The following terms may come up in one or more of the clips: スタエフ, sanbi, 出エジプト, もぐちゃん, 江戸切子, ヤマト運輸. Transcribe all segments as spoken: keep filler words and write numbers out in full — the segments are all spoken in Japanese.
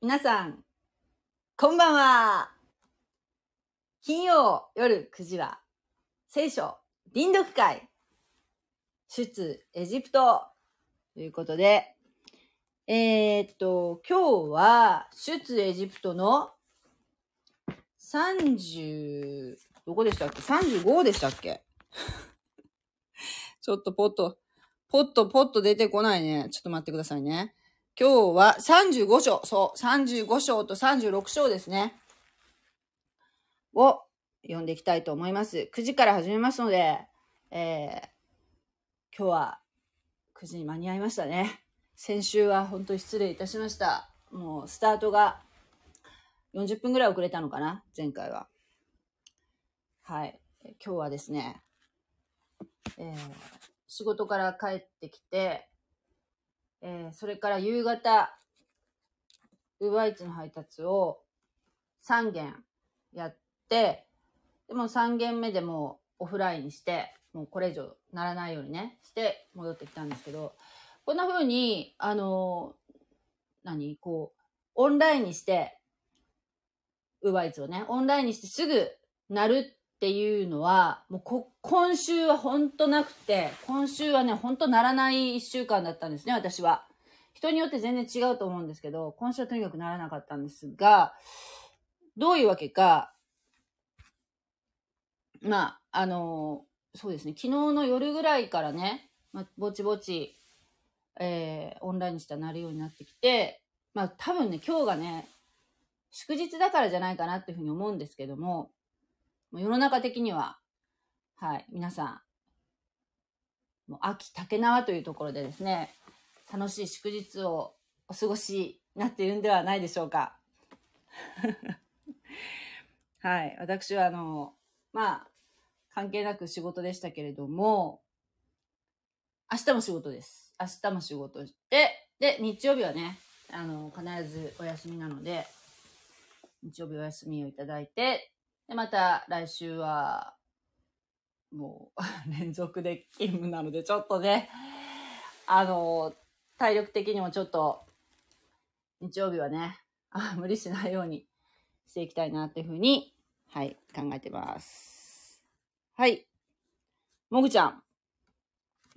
皆さん、こんばんは。金曜夜くじは、聖書臨読会、出エジプトということで、えー、っと、今日は出エジプトのさんじゅう、どこでしたっけ ?さんじゅうご でしたっけちょっとポッと、ポッとポッと出てこないね。ちょっと待ってくださいね。今日はさんじゅうご章、そう、さんじゅうご章とさんじゅうろく章ですね。を読んでいきたいと思います。くじから始めますので、えー、今日はくじに間に合いましたね。先週は本当に失礼いたしました。もうスタートがよんじゅっぷんぐらい遅れたのかな、前回は。はい。今日はですね、えー、仕事から帰ってきて、えー、それから夕方、Uber Eatsの配達をさん件やって、でもさん件目でもうオフラインにして、もうこれ以上ならないようにね、して戻ってきたんですけど、こんな風に、あのー、何こう、オンラインにして、Uber Eatsをね、オンラインにしてすぐなるっていうのは、もうこ、今週は本当なくて、今週はね、本当ならない一週間だったんですね、私は。人によって全然違うと思うんですけど、今週はとにかくならなかったんですが、どういうわけか、まあ、あの、そうですね、昨日の夜ぐらいからね、まあ、ぼちぼち、えー、オンラインにしたらなるようになってきて、まあ、多分ね、今日がね、祝日だからじゃないかなっていうふうに思うんですけども、世の中的には、はい、皆さん、もう秋竹縄というところでですね、楽しい祝日をお過ごしになっているんではないでしょうか。はい、私はあの、まあ、関係なく仕事でしたけれども、明日も仕事です。明日も仕事して、で、日曜日はね、あの、必ずお休みなので、日曜日お休みをいただいて、でまた来週はもう連続で勤務なのでちょっとね、あの体力的にもちょっと日曜日はね、あ無理しないようにしていきたいなっていうふうに、はい、考えてます。はい、もぐちゃん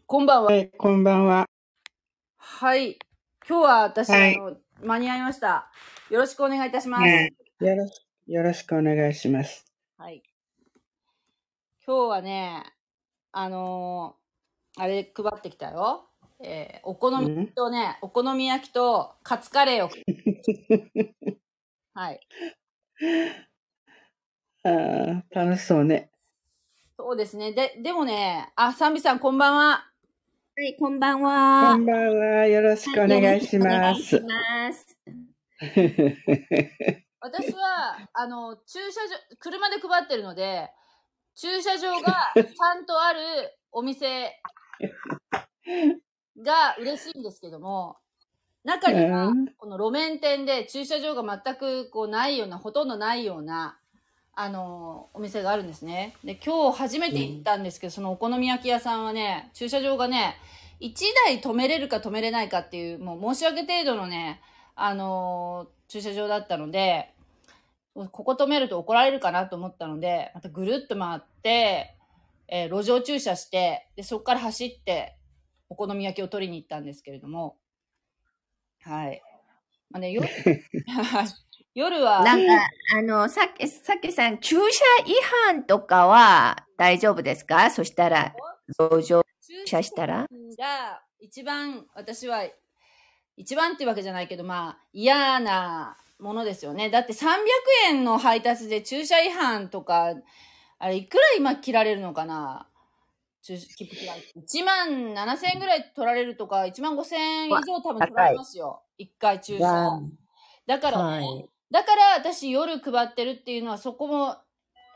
こんばんは。はい、こんばんは。はい、今日は私、はい、あの間に合いました。よろしくお願いいたします。ね、よろしくよろしくお願いします。はい。今日はね、あのー、あれ配ってきたよ。えー、お好みとね、お好み焼きとカツカレーを。はい。ああ、楽しそうね。そうですね。で、でもね、あ、サンビさんこんばんは。はい、こんばんは。こんばんは。よろしくお願いします。はい、お願いします。私はあの駐車場、車で配ってるので、駐車場がちゃんとあるお店が嬉しいんですけども、中にはこの路面店で駐車場が全くこうないような、ほとんどないようなあのお店があるんですね。で、今日初めて行ったんですけど、そのお好み焼き屋さんはね、駐車場がねいちだい止めれるか止めれないかっていう、もう申し訳程度のね、あの駐車場だったので、ここ止めると怒られるかなと思ったので、またぐるっと回って、えー、路上駐車して、で、そこから走って、お好み焼きを取りに行ったんですけれども。はい。まあね、夜、夜は。なんか、あの、さっき、さっきさん、駐車違反とかは大丈夫ですか？そしたら、路上駐車したら。が、一番、私は、一番ってわけじゃないけど、まあ、嫌なものですよね。だってさんびゃくえんの配達で駐車違反とか、あれ、いくら今切られるのかな？いちまんななせんえんぐらい取られるとか、いちまんごせんえん以上多分取られますよ。いっかい駐車。だから、ね、だから私夜配ってるっていうのはそこも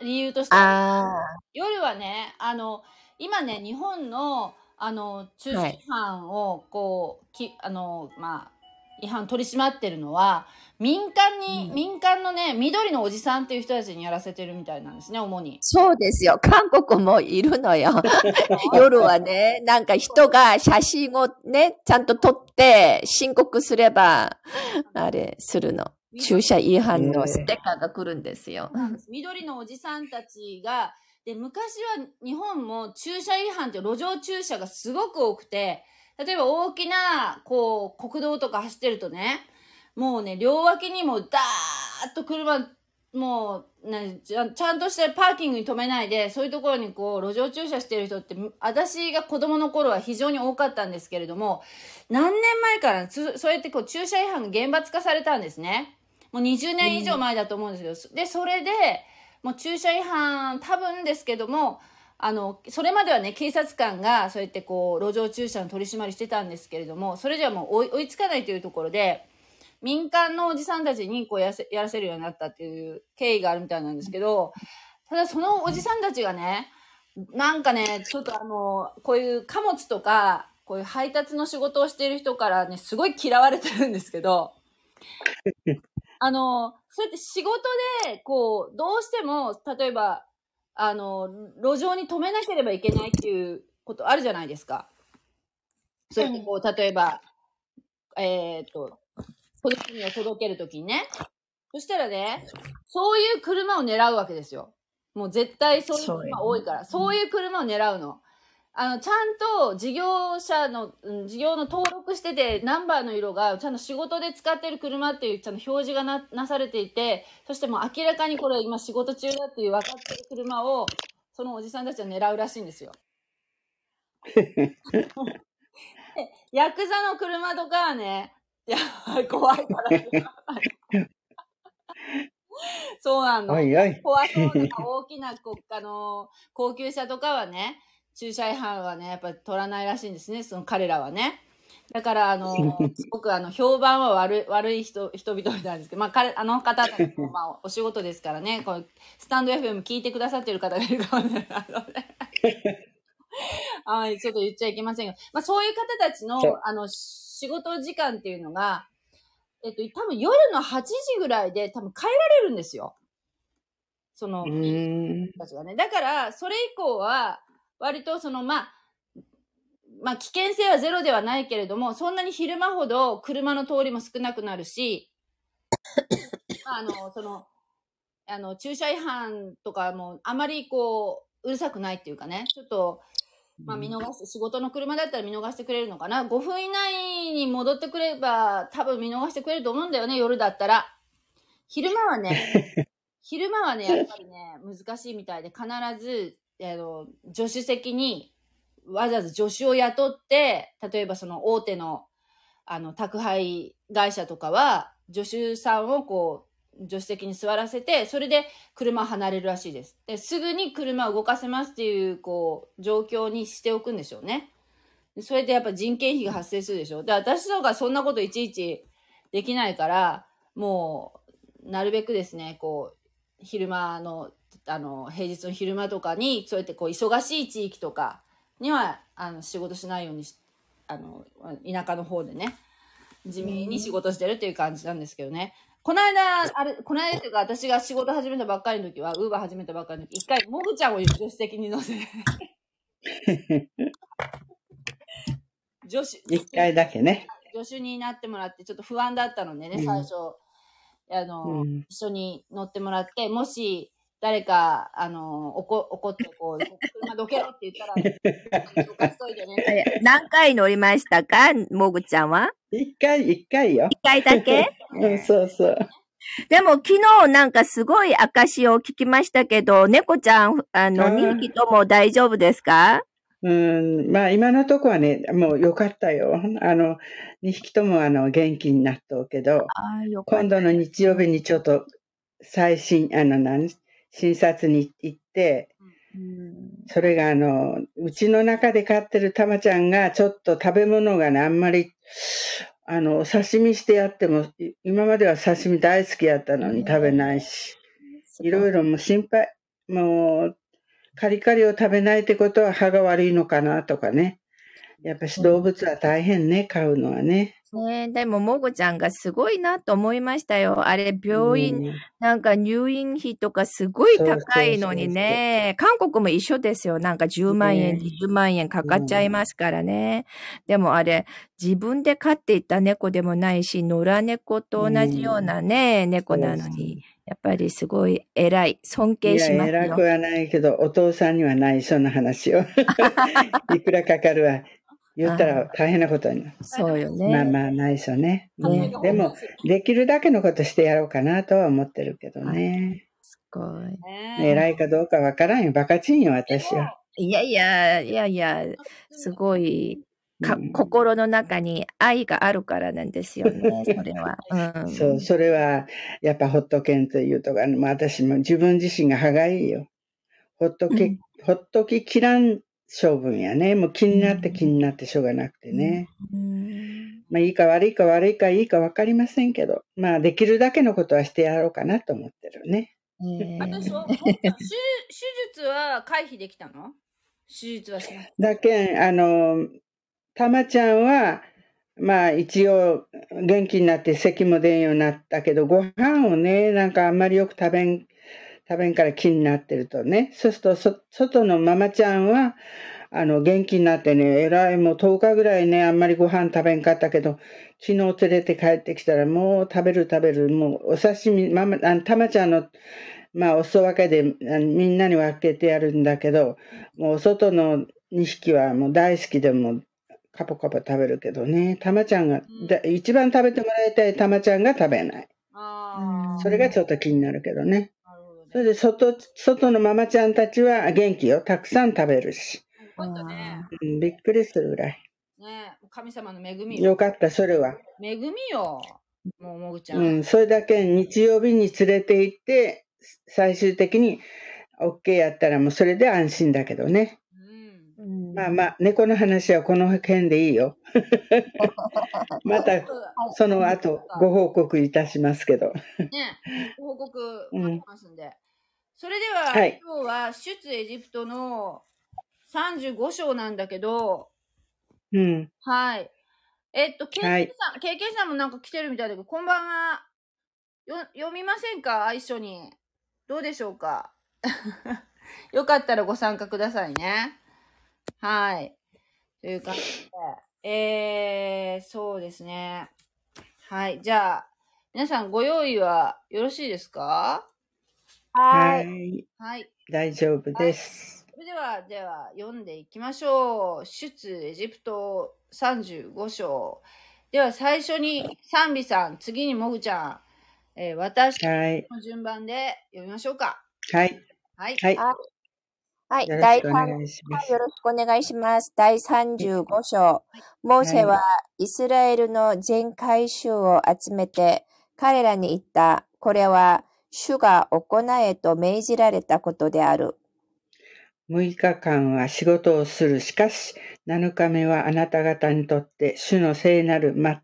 理由としてある。夜はね、あの、今ね、日本の、あの、駐車違反を、こう、き、あの、まあ、違反取り締まってるのは民間に、うん、民間のね、緑のおじさんっていう人たちにやらせてるみたいなんですね、主に。そうですよ。韓国もいるのよ。夜はね、なんか人が写真をね、ちゃんと撮って申告すれば、あれ、するの。駐車違反のステッカーが来るんですよ。緑のおじさんたちが、で、昔は日本も駐車違反って路上駐車がすごく多くて、例えば大きな、こう、国道とか走ってるとね、もうね、両脇にもダーッと車、もう、ね、ちゃんとしたパーキングに止めないで、そういうところにこう、路上駐車してる人って、私が子供の頃は非常に多かったんですけれども、何年前から、そうやってこう、駐車違反が厳罰化されたんですね。もうにじゅうねん以上前だと思うんですけど、で、それで、もう駐車違反、多分ですけども、あの、それまではね、警察官が、そうやってこう、路上駐車の取り締まりしてたんですけれども、それじゃもう追い、追いつかないというところで、民間のおじさんたちにこうやらせ、やらせるようになったっていう経緯があるみたいなんですけど、ただそのおじさんたちがね、なんかね、ちょっとあの、こういう貨物とか、こういう配達の仕事をしている人からね、すごい嫌われてるんですけど、あの、そうやって仕事で、こう、どうしても、例えば、あの、路上に止めなければいけないっていうことあるじゃないですか。それでこう、例えば、えっと、ポリスに届けるときにね。そしたらね、そういう車を狙うわけですよ。もう絶対そういう車多いから、そういう車を狙うの。あの、ちゃんと事業者の、事業の登録してて、ナンバーの色が、ちゃんと仕事で使ってる車っていう、ちゃんと表示が な, なされていて、そしてもう明らかにこれ今仕事中だっていう分かってる車を、そのおじさんたちは狙うらしいんですよ。ヤクザの車とかはね、いや、怖いから。そうなの。おいおい怖そうな大きな国家の高級車とかはね、駐車違反はね、やっぱり取らないらしいんですね、その彼らはね。だから、あの、すごくあの、評判は悪い、悪い人、人々なんですけど、まあ、彼、あの方々も、まあ、お仕事ですからね、こう、スタンド エフエム 聞いてくださってる方がいるかもね。はい、ちょっと言っちゃいけませんが、まあ、そういう方たちの、あの、仕事時間っていうのが、えっと、多分夜のはちじぐらいで多分帰られるんですよ。その、人たちがね。だから、それ以降は、割とその、まあ、まあ、危険性はゼロではないけれども、そんなに昼間ほど車の通りも少なくなるし、まあ、あの、その、あの、駐車違反とかもあまりこう、うるさくないっていうかね、ちょっと、まあ見逃す、仕事の車だったら見逃してくれるのかな。ごふん以内に戻ってくれば多分見逃してくれると思うんだよね、夜だったら。昼間はね、昼間はね、やっぱりね、難しいみたいで、必ず、あの、助手席に、わざわざ助手を雇って、例えばその大手の、あの、宅配会社とかは、助手さんをこう、助手席に座らせて、それで車を離れるらしいです。で、すぐに車を動かせますっていう、こう、状況にしておくんでしょうね。それでやっぱ人件費が発生するでしょ。で、私とかそんなこといちいちできないから、もう、なるべくですね、こう、昼間の、あの、平日の昼間とかに、そうやってこう、忙しい地域とかには、あの、仕事しないようにし、あの、田舎の方でね、地味に仕事してるっていう感じなんですけどね。この間、あれ、この間というか、私が仕事始めたばっかりの時は、ウーバー始めたばっかりの時、一回、モグちゃんを助手席に乗せて。助手。一回だけね。助手になってもらって、ちょっと不安だったのでね、最初、うん、あの、うん、一緒に乗ってもらって、もし、誰か、あのー、怒、怒って、こう、車どけろって言ったら、どかしといてね。何回乗りましたか、もぐちゃんは？一回、一回よ。一回だけうん、そうそう。でも、昨日なんかすごい証を聞きましたけど、猫ちゃん、あの、にひきとも大丈夫ですか？うん、まあ、今のとこはね、もうよかったよ。あの、にひきとも、あの、元気になっとうけど、あ、よかった。今度の日曜日にちょっと、最新、あの、何、診察に行って、うん、それがあの、うちの中で飼ってるタマちゃんがちょっと食べ物がね、あんまり、あの、お刺身してやっても、今までは刺身大好きやったのに食べないし、うん、いろいろもう心配、もう、カリカリを食べないってことは歯が悪いのかなとかね。やっぱし動物は大変ね、飼うのはね。ね、でももごちゃんがすごいなと思いましたよ。あれ病院、うん、なんか入院費とかすごい高いのにね、韓国も一緒ですよ。なんかじゅうまんえん、ね、にじゅうまんえんかかっちゃいますからね、うん、でもあれ自分で飼っていた猫でもないし、野良猫と同じようなね、うん、猫なのにやっぱりすごい偉い、尊敬しますよ。いや偉くはないけどお父さんにはないそんな話をいくらかかるわ言ったら大変なことになる。そうよね。まあまあないしょね。ね、でもできるだけのことしてやろうかなとは思ってるけどね。すごい。偉いかどうかわからんよ。バカチンよ私は。いやいやいやいや、すごいか、うん、心の中に愛があるからなんですよね。それは。うん、そうそれはやっぱホット犬というとか、まあ、私も自分自身が歯がいいよ。ほっとけ、うん、ほっとききらん。性分やね。もう気になって気になってしょうがなくてね、うん、まあいいか悪いか悪いかいいか分かりませんけど、まあできるだけのことはしてやろうかなと思ってるね、えー、私は手術は回避できたの？手術はしないだけん、あのたまちゃんはまあ一応元気になって咳も出んようになったけど、ご飯をねなんかあんまりよく食べん食べんから気になってるとね、そうするとそ外のママちゃんはあの元気になってね、えらいもうとおかぐらいねあんまりご飯食べんかったけど、昨日連れて帰ってきたらもう食べる食べる、もうお刺身、ママあのタマちゃんのまあお裾分けでみんなに分けてやるんだけど、もう外のにひきはもう大好きでもカポカポ食べるけどね、タマちゃんがだ一番食べてもらいたいタマちゃんが食べない、あそれがちょっと気になるけどね。それで 外, 外のママちゃんたちは元気よ、たくさん食べるし、ね、うん、びっくりするぐらい、ね、神様の恵みよ。よかったそれは恵みよ、もうもぐちゃん、うん、それだけ日曜日に連れて行って最終的に OK やったらもうそれで安心だけどね、うん、まあまあ猫の話はこの辺でいいよまたその後ご報告いたしますけどね、ご報告待ってますんで、うん、それでは、はい、今日は出エジプトのさんじゅうご章なんだけど、うん、はい。えっと、ケイケイさん、はい、ケイケイさんもなんか来てるみたいだけど、こんばんは。よ読みませんか一緒に。どうでしょうかよかったらご参加くださいね。はい。という感じで。えー、そうですね。はい。じゃあ、皆さんご用意はよろしいですか？はい、はい、大丈夫です、はい、それではでは読んでいきましょう。出エジプトさんじゅうご章では、最初に賛美さん、次にもぐちゃん、えー、私の順番で読みましょうか。はいはいはい、はいはい、よろしくお願いします。第さんじゅうご章、モーセはイスラエルの全会衆を集めて彼らに言った。これは主が行えと命じられたことである。むいかかんは仕事をする。しかしなのかめはあなた方にとって主の聖なるま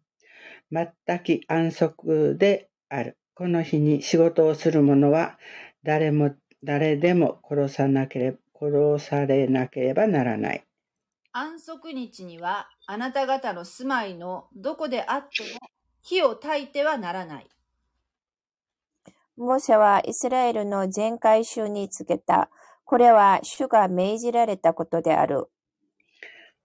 全き安息である。この日に仕事をする者は誰も誰でも殺さなければ殺されなければならない。安息日にはあなた方の住まいのどこであっても火を焚いてはならない。モーセはイスラエルの全会衆に告げた。これは主が命じられたことである。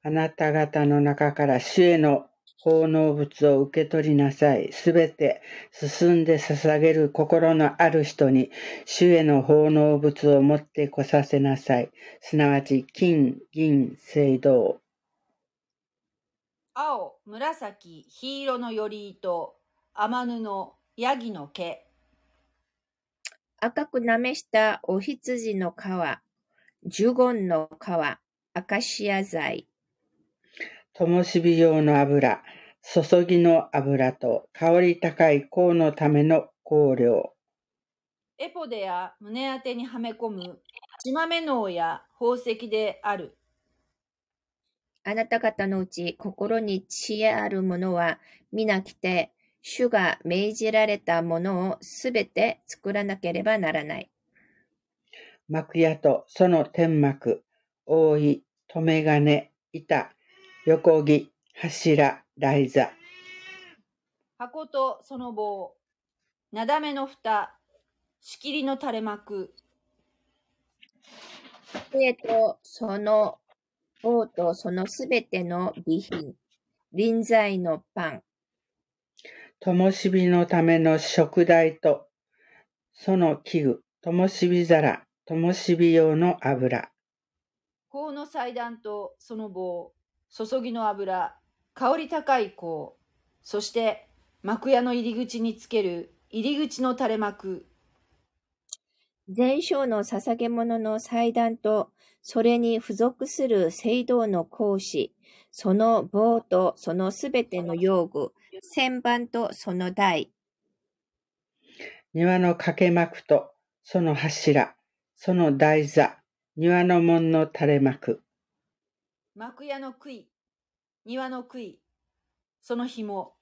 あなた方の中から主への奉納物を受け取りなさい。すべて進んで捧げる心のある人に主への奉納物を持ってこさせなさい。すなわち金、銀、青銅、青、紫、黄色のより糸、天布、ヤギの毛、赤くなめしたお羊の皮、ジュゴンの皮、アカシア材、灯火用の油、注ぎの油と香り高い香のための香料、エポデや胸当てにはめ込む縞目能や宝石である。あなた方のうち心に知恵ある者は皆来て、主が命じられたものをすべて作らなければならない。幕屋とその天幕、覆い、留め金、板、横木、柱、台座、箱とその棒、なだめの蓋、仕切りの垂れ幕。杖とその棒とそのすべての備品、臨在のパン。灯火のための燭台とその器具、灯火皿、灯火用の油。香の祭壇とその棒、注ぎの油、香り高い香、そして幕屋の入り口につける入り口の垂れ幕。全焼の捧げ物の祭壇と、それに付属する聖堂の格子、その棒とそのすべての用具、旋盤とその台。庭の掛け幕とその柱、その台座、庭の門の垂れ幕。幕屋の杭、庭の杭、その紐。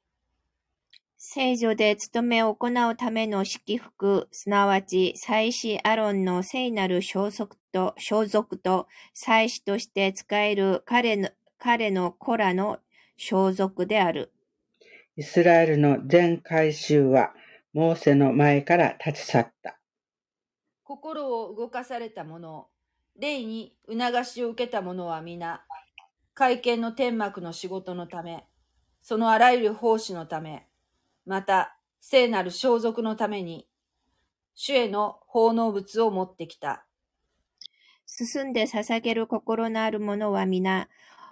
聖所で務めを行うための式服、すなわち祭司アロンの聖なる装束と、装束と祭司として使える彼の、彼の子らの装束である。イスラエルの全会衆はモーセの前から立ち去った。心を動かされた者、霊に促しを受けた者は皆、会見の天幕の仕事のため、そのあらゆる奉仕のため、また、聖なる装束のために、主への奉納物を持ってきた。進んで捧げる心のある者は皆、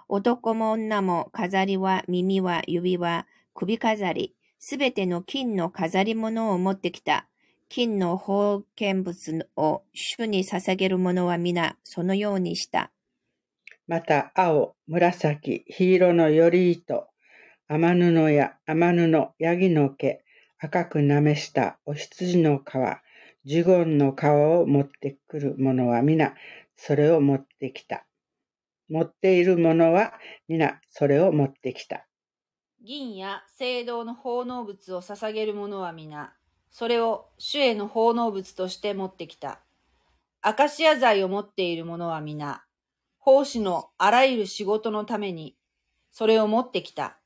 男も女も飾りは耳は指は首飾り、すべての金の飾り物を持ってきた。金の奉献物を主に捧げる者は皆、そのようにした。また、青、紫、黄色のより糸、天布や天布、ヤギの毛、赤くなめしたお羊の皮、ジュゴンの皮を持ってくる者は皆、それを持ってきた。持っている者は皆、それを持ってきた。銀や青銅の奉納物を捧げる者は皆、それを主への奉納物として持ってきた。アカシア材を持っている者は皆、奉仕のあらゆる仕事のために、それを持ってきた。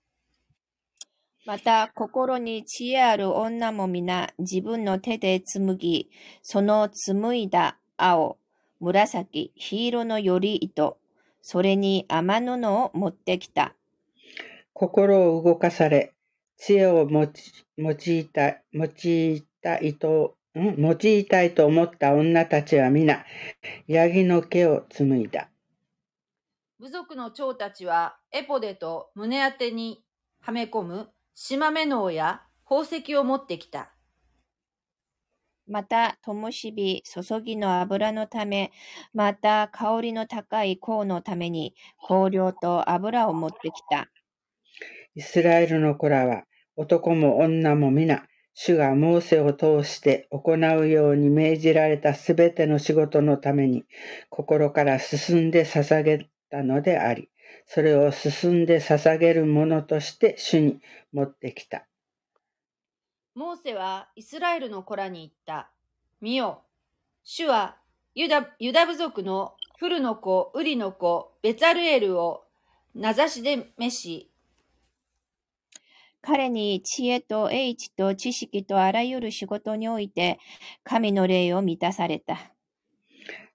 また、心に知恵ある女も皆、自分の手で紡ぎ、その紡いだ青、紫、黄色のより糸、それに天布を持ってきた。心を動かされ、知恵を用いた、用いた糸、ん用いたいと思った女たちは皆、ヤギの毛を紡いだ。部族の長たちは、エポデと胸当てにはめ込む、縞めのうや宝石を持ってきた。また、灯火、注ぎの油のため、また、香りの高い香のために、香料と油を持ってきた。イスラエルの子らは、男も女も皆、主がモーセを通して行うように命じられたすべての仕事のために、心から進んで捧げたのであり、それを進んで捧げるものとして主に持ってきた。モーセはイスラエルの子らに言った。見よ、主はユダ、ユダ部族のフルの子、ウリの子、ベツァルエルを名指しで召し、彼に知恵と英知と知識とあらゆる仕事において神の霊を満たされた。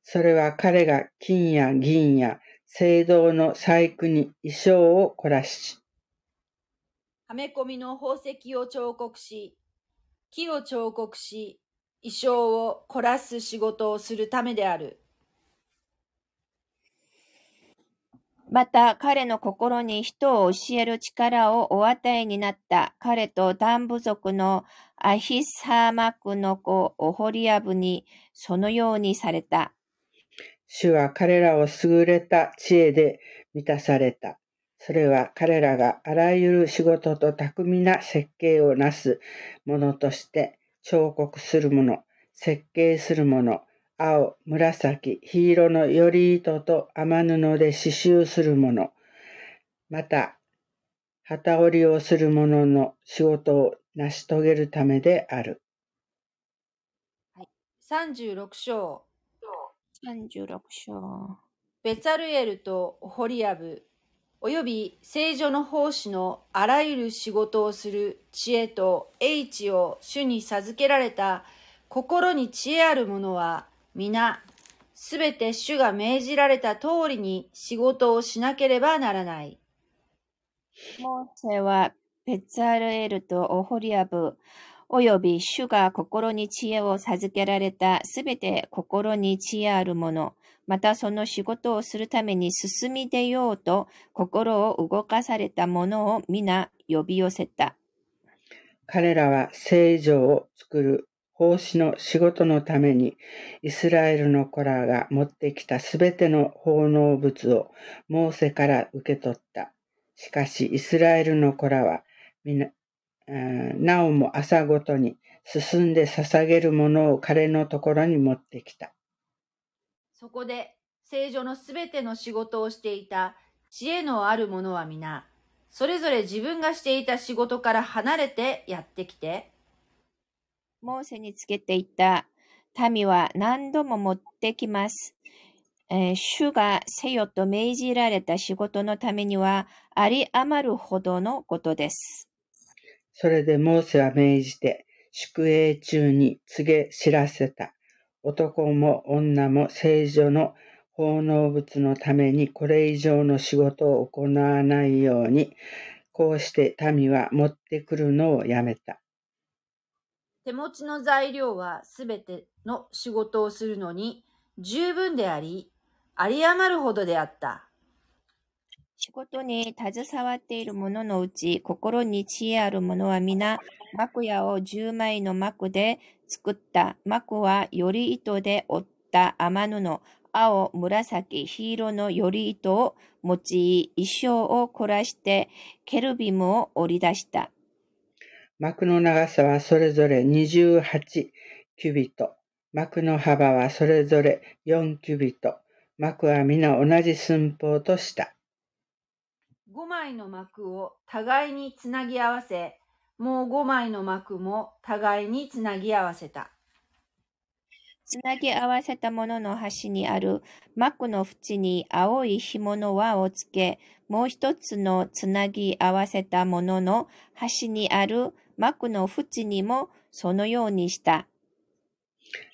それは彼が金や銀や聖堂の細工に衣装を凝らし、はめ込みの宝石を彫刻し、木を彫刻し、衣装を凝らす仕事をするためである。また、彼の心に人を教える力をお与えになった。彼とダン部族のアヒサマクの子オホリアブにそのようにされた。主は彼らを優れた知恵で満たされた。それは彼らがあらゆる仕事と巧みな設計をなすものとして、彫刻するもの、設計するもの、青、紫、黄色のより糸と天布で刺繍するもの、また、機織りをするものの仕事を成し遂げるためである。はい、さんじゅうろく章。さんじゅうろく章。ベツァルエルとオホリアブ、および正常の奉仕のあらゆる仕事をする知恵と英知を主に授けられた心に知恵ある者は、皆すべて主が命じられた通りに仕事をしなければならない。モーセはベツアルエルとオホリアブ、および主が心に知恵を授けられたすべて心に知恵ある者、またその仕事をするために進み出ようと心を動かされた者を皆呼び寄せた。彼らは聖城を作る奉仕の仕事のためにイスラエルの子らが持ってきたすべての奉納物をモーセから受け取った。しかしイスラエルの子らはみななおも朝ごとに進んで捧げるものを彼のところに持ってきた。そこで聖所のすべての仕事をしていた知恵のある者は皆それぞれ自分がしていた仕事から離れてやってきて、モーセにつけていた民は何度も持ってきます。えー、主がせよと命じられた仕事のためにはあり余るほどのことです。それでモーセは命じて、宿営中に告げ知らせた。男も女も聖所の奉納物のためにこれ以上の仕事を行わないように、こうして民は持ってくるのをやめた。手持ちの材料はすべての仕事をするのに十分であり、有り余るほどであった。仕事に携わっている者のうち、心に知恵ある者は皆、幕屋を十枚の幕で作った。幕はより糸で織った雨布、青、紫、黄色のより糸を用い、衣装を凝らして、ケルビムを織り出した。幕の長さはそれぞれにじゅうはちキュビット。幕の幅はそれぞれよんキュビット。幕は皆同じ寸法とした。ごまいの幕を互いにつなぎ合わせ、もうごまいの幕も互いにつなぎ合わせた。つなぎ合わせたものの端にある幕の縁に青い紐の輪をつけ、もう一つのつなぎ合わせたものの端にある幕の縁にもそのようにした。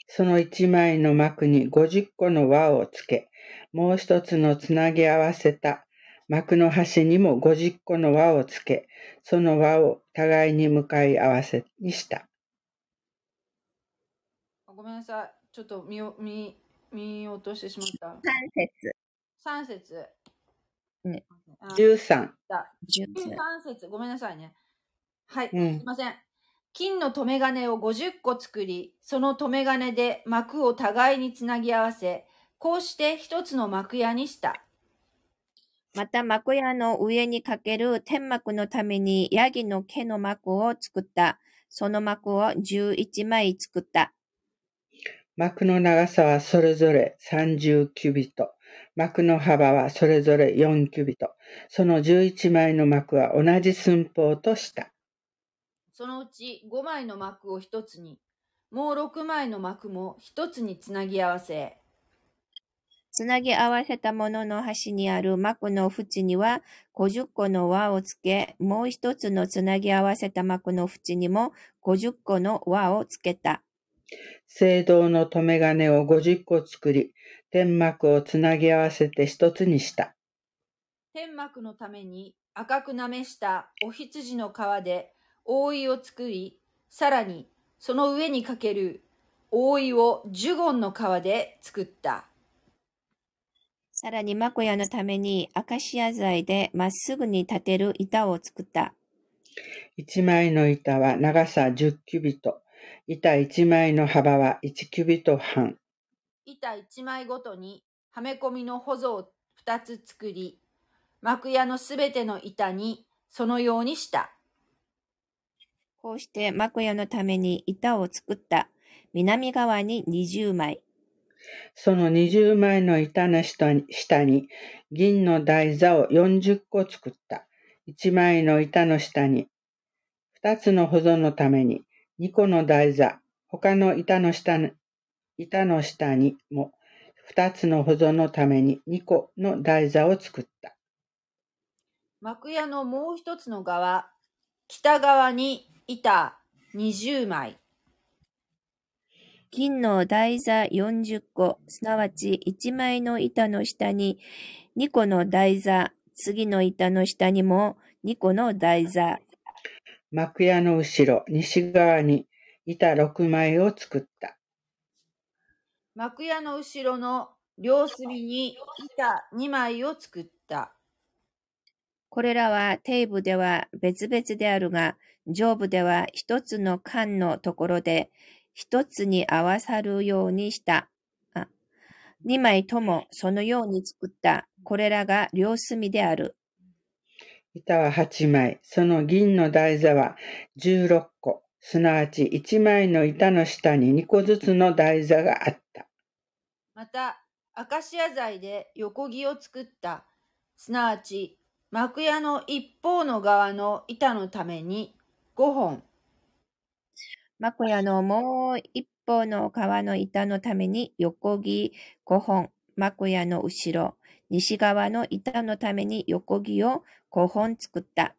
その一枚の幕にごじゅっこの輪をつけ、もう一つのつなぎ合わせた幕の端にもごじゅっこの輪をつけ、その輪を互いに向かい合わせにした。ごめんなさい。ちょっと見よ、見、見落としてしまった。さん節。さん節。ね、じゅうさん。じゅうさん節。ごめんなさいね。はい、うん、すいません。金の留め金をごじゅっこ作り、その留め金で幕を互いにつなぎ合わせ、こうして一つの幕屋にした。また幕屋の上にかける天幕のためにヤギの毛の幕を作った。その幕をじゅういちまい作った。幕の長さはそれぞれさんじゅうキュビット。幕の幅はそれぞれよんキュビット。そのじゅういちまいの幕は同じ寸法とした。そのうちごまいの幕を一つに、もうろくまいの幕も一つにつなぎ合わせ、つなぎ合わせたものの端にある幕の縁にはごじゅっこの輪をつけ、もう一つのつなぎ合わせた幕の縁にもごじゅっこの輪をつけた。聖堂の留め金をごじゅっこ作り、天幕をつなぎ合わせて一つにした。天幕のために赤くなめしたお羊の皮で覆いを作り、さらにその上にかける覆いをジュゴンの皮で作った。さらに幕屋のためにアカシア材でまっすぐに立てる板を作った。一枚の板は長さじゅっキュビット。板一枚の幅はいちキュビットはん。板一枚ごとにはめ込みのほぞをふたつ作り、幕屋のすべての板にそのようにした。こうして幕屋のために板を作った。南側ににじゅうまい。そのにじゅうまいの板の下に、下に銀の台座をよんじゅっこ作った。いちまいの板の下にふたつの保存のためににこの台座、他の板の下に、板の下にもふたつの保存のためににこの台座を作った。幕屋のもう一つの側、北側に板にじゅうまい。金の台座よんじゅっこ、すなわちいちまいの板の下ににこの台座、次の板の下にもにこの台座。幕屋の後ろ、西側に板ろくまいを作った。幕屋の後ろの両隅に板にまいを作った。これらは底部では別々であるが、上部では一つの間のところで一つに合わさるようにした。あ、二枚ともそのように作った。これらが両隅である。板ははちまい、その銀の台座はじゅうろっこ、すなわちいちまいの板の下ににこずつの台座があった。また、アカシア材で横木を作った、すなわち幕屋の一方の側の板のためにごほん。幕屋のもう一方の側の板のために横木ごほん、幕屋の後ろ、西側の板のために横木をごほん作った。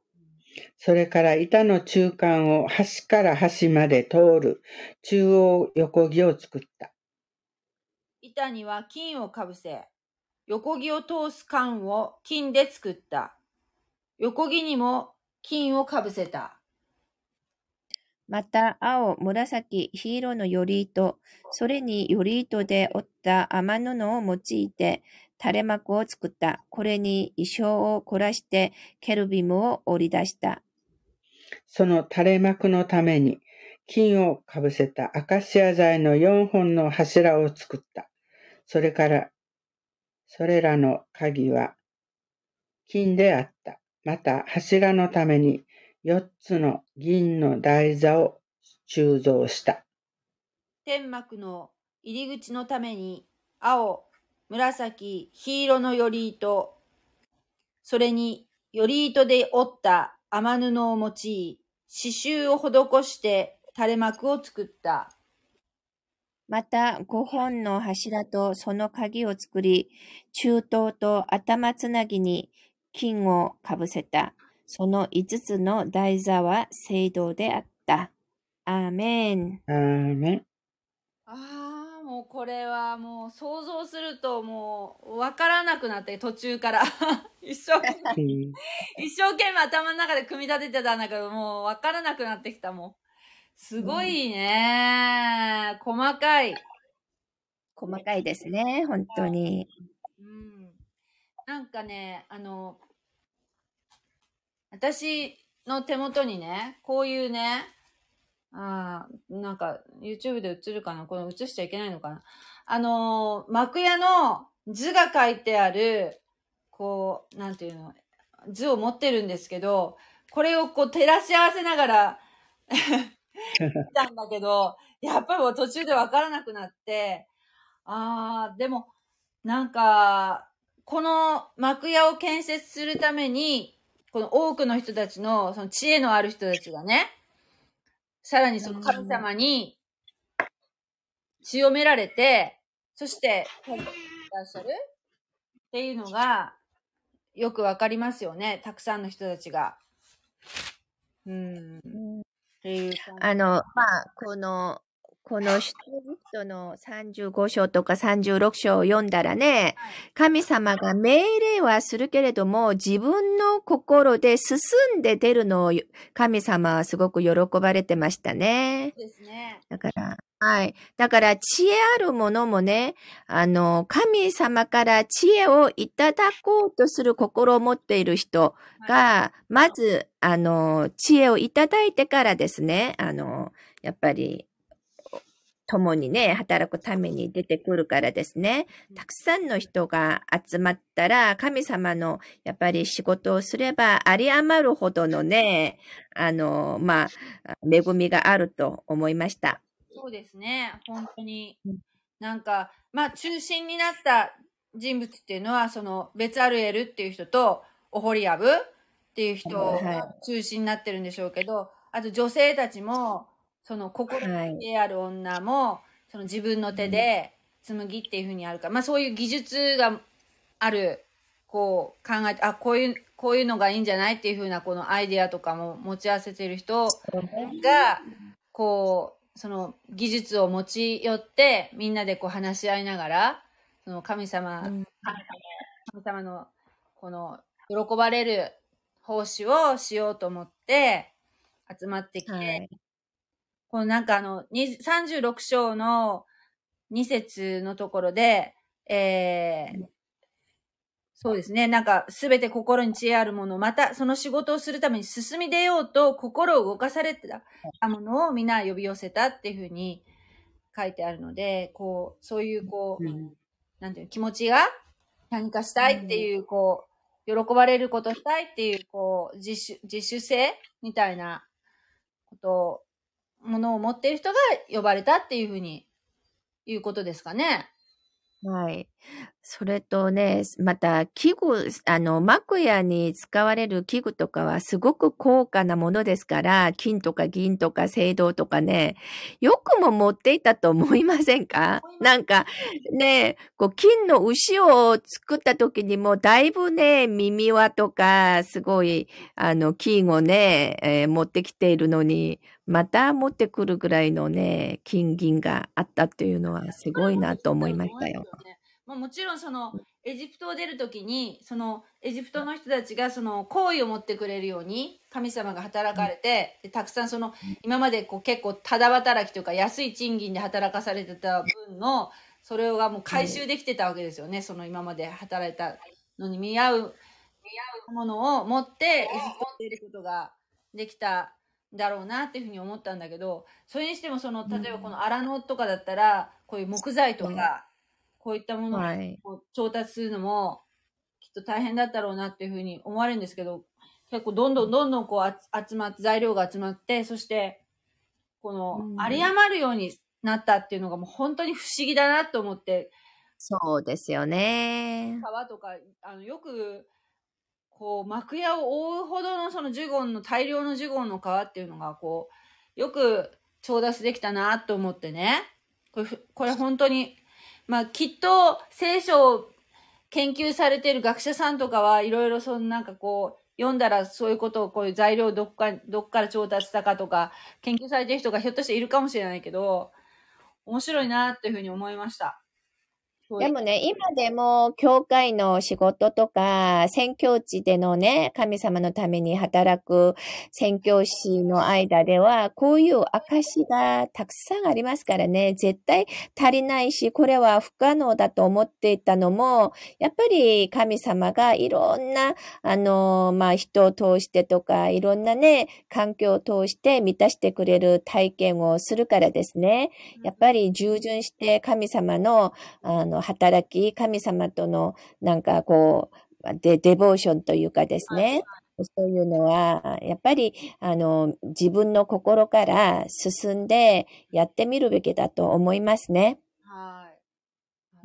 それから板の中間を端から端まで通る中央横木を作った。板には金をかぶせ、横木を通す間を金で作った。横木にも金をかぶせた。また青、紫、黄色のより糸、それにより糸で織った雨布を用いて、垂れ幕を作った。これに意匠を凝らしてケルビムを織り出した。その垂れ幕のために金をかぶせたアカシア材のよんほんの柱を作った。それからそれらの鍵は金であった。また柱のためによっつの銀の台座を鋳造した。天幕の入り口のために青、紫、黄色のより糸、それにより糸で織った雨布を用い、刺繍を施して垂れ幕を作った。また五本の柱とその鍵を作り、中東と頭つなぎに金をかぶせた。その五つの台座は青銅であった。アーメン。アーメン。もうこれはもう想像するともう分からなくなって途中から一生懸命一生懸命頭の中で組み立ててたんだけどもう分からなくなってきた。もうすごいね、うん、細かい細かいですね本当に、うん、なんかねあの私の手元にねこういうねあなんか YouTube で映るかなこの映しちゃいけないのかなあのー、幕屋の図が書いてあるこうなんていうの図を持ってるんですけどこれをこう照らし合わせながら見たんだけどやっぱりもう途中でわからなくなってあーでもなんかこの幕屋を建設するためにこの多くの人たち の, その知恵のある人たちがねさらにその神様に強められて、そして、いらっしゃるっていうのがよくわかりますよね。たくさんの人たちが。うん。っていう。あの、まあ、この、この出エジプトのさんじゅうごしょうとかさんじゅうろくしょうを読んだらね、神様が命令はするけれども、自分の心で進んで出るのを神様はすごく喜ばれてましたね。そうですね。だから、はい。だから、知恵あるものもね、あの、神様から知恵をいただこうとする心を持っている人が、まず、あの、知恵をいただいてからですね、あの、やっぱり、共にね、働くために出てくるからですね。たくさんの人が集まったら、神様のやっぱり仕事をすれば、有り余るほどのね、あの、まあ、恵みがあると思いました。そうですね。本当に。なんか、まあ、中心になった人物っていうのは、その、ベツアルエルっていう人と、オホリアブっていう人が中心になってるんでしょうけど、はい、あと女性たちも、その心の知恵ある女も、はい、その自分の手で紡ぎっていうふうにあるから、まあそういう技術があるこう考えて、あ、こういうこういうのがいいんじゃないっていう風なこのアイデアとかも持ち合わせてる人がこうその技術を持ち寄ってみんなでこう話し合いながらその神様、うん、神様のこの喜ばれる奉仕をしようと思って集まってきて、はい、このなんかあのさんじゅうろく章のに節のところで、えー、そうですね、なんかすべて心に知恵あるもの、またその仕事をするために進み出ようと心を動かされてたものをみんな呼び寄せたっていうふうに書いてあるので、こうそういうこう、うん、なんていう気持ちが何かしたいっていう、うん、こう喜ばれることしたいっていう、こう、自主、自主性みたいなこと、ものを持っている人が呼ばれたっていうふうに、いうことですかね。はい。それとね、また、器具、あの、幕屋に使われる器具とかはすごく高価なものですから、金とか銀とか青銅とかね、よくも持っていたと思いませんか？なんかね、こう金の牛を作った時にもだいぶね、耳輪とか、すごい、あの、金をね、えー、持ってきているのに、また持ってくるぐらいのね、金銀があったというのはすごいなと思いましたよ。もちろんそのエジプトを出るときにそのエジプトの人たちがその好意を持ってくれるように神様が働かれて、でたくさんその今までこう結構ただ働きというか安い賃金で働かされてた分のそれがもう回収できてたわけですよね、はい、その今まで働いたのに見合う、見合うものを持ってエジプトを出ることができただろうなっていうふうに思ったんだけど、それにしてもその例えばこのアラノとかだったらこういう木材とか、はいこういったものを調達するのもきっと大変だったろうなっていうふうに思われるんですけど、結構どんどんどんどんこう集まって材料が集まって、そしてこの有り余るようになったっていうのがもう本当に不思議だなと思って。そうですよね。川とかあのよくこう幕屋を覆うほどのそのジュゴンの大量のジュゴンの川っていうのがこうよく調達できたなと思ってね、これ、これ本当にまあ、きっと聖書を研究されている学者さんとかはいろいろそのなんかこう読んだらそういうことをこういう材料をどっかどっから調達したかとか研究されている人がひょっとしているかもしれないけど、面白いなっていうふうに思いました。でもね、今でも教会の仕事とか宣教地でのね、神様のために働く宣教師の間ではこういう証がたくさんありますからね、絶対足りないし、これは不可能だと思っていたのもやっぱり神様がいろんなあのまあ人を通してとかいろんなね環境を通して満たしてくれる体験をするからですね。やっぱり従順して神様のあの働き、神様とのなんかこうデ、デボーションというかですね、そういうのはやっぱりあの自分の心から進んでやってみるべきだと思いますね。は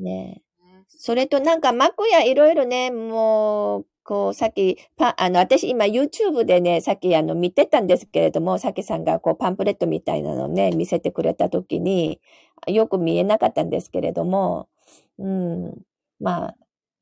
い。ね。それとなんか幕やいろいろね、もうこう、さっき、パ、あの、私今 YouTube でね、さっきあの見てたんですけれども、さきさんがこうパンフレットみたいなのをね、見せてくれたときに、よく見えなかったんですけれども、うん、まあ、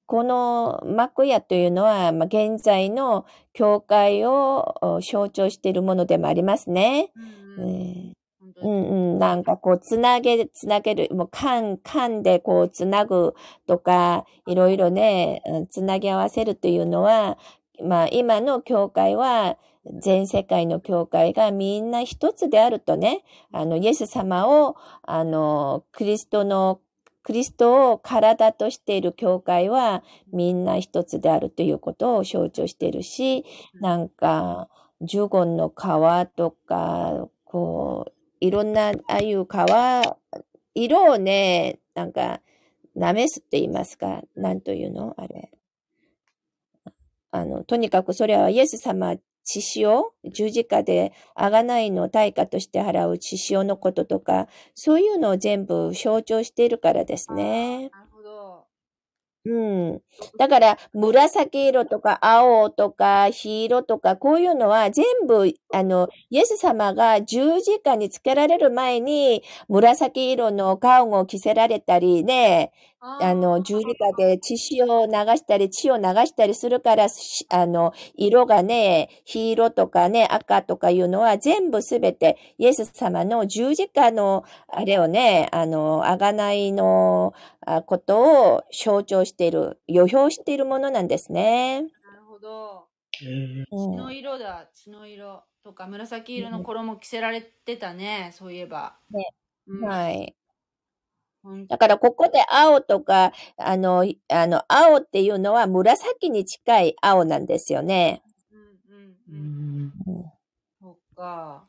この幕屋というのは、まあ、現在の教会を象徴しているものでもありますね。うん、えーうんうん、なんかこう、つなげ、つなげる、もう、缶、缶でこう、つなぐとか、いろいろね、つなぎ合わせるというのは、まあ、今の教会は、全世界の教会がみんな一つであるとね、あの、イエス様を、あの、クリストの、クリストを体としている教会は、みんな一つであるということを象徴しているし、なんか、ジュゴンの川とか、こう、いろんな、ああいう川、色をね、なんか、なめすって言いますか、なんというのあれ。あの、とにかくそれはイエス様、血潮、十字架で贖いの対価として払う血潮のこととか、そういうのを全部象徴しているからですね。なるほど。うん。だから、紫色とか青とか黄色とか、こういうのは全部、あの、イエス様が十字架につけられる前に、紫色のガウンを着せられたりね、ああの、十字架で血潮を流したり、血を流したりするから、しあの、色がね、黄色とかね、赤とかいうのは全部すべて、イエス様の十字架の、あれをね、あの、贖いのあことを象徴している、予表しているものなんですね。あ、なるほど。うん血の色だ、血の色とか、紫色の衣着せられてたね、そういえば。ねうん、はい。ほんだからここで青とか、あの、あの、青っていうのは紫に近い青なんですよね。うんうんううんん。そっか。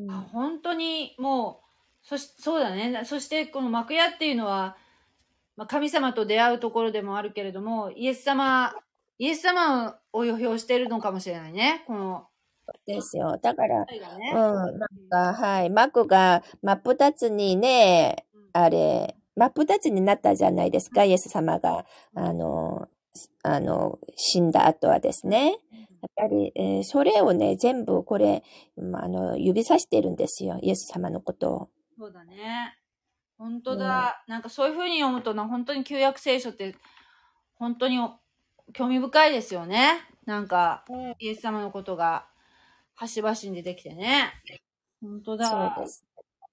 うあ、ん本当にもう、そし、そうだね。そしてこの幕屋っていうのは、まあ、神様と出会うところでもあるけれども、イエス様、イエス様を予表しているのかもしれないね。この、ですよ。だから、二人がね。うん、なんか、はい、幕が真っ二つにね、うん、あれ、真っ二つになったじゃないですか、イエス様が、うんあの、あの、死んだ後はですね。うんやっぱり、えーそれをね、全部これ、まああの、指さしてるんですよ、イエス様のことを。そうだね。本当ね、だ。なんかそういうふうに読むとな、本当に旧約聖書って本当にお興味深いですよね。なんかねイエス様のことが端々に出てきてね。本当そうだ。です。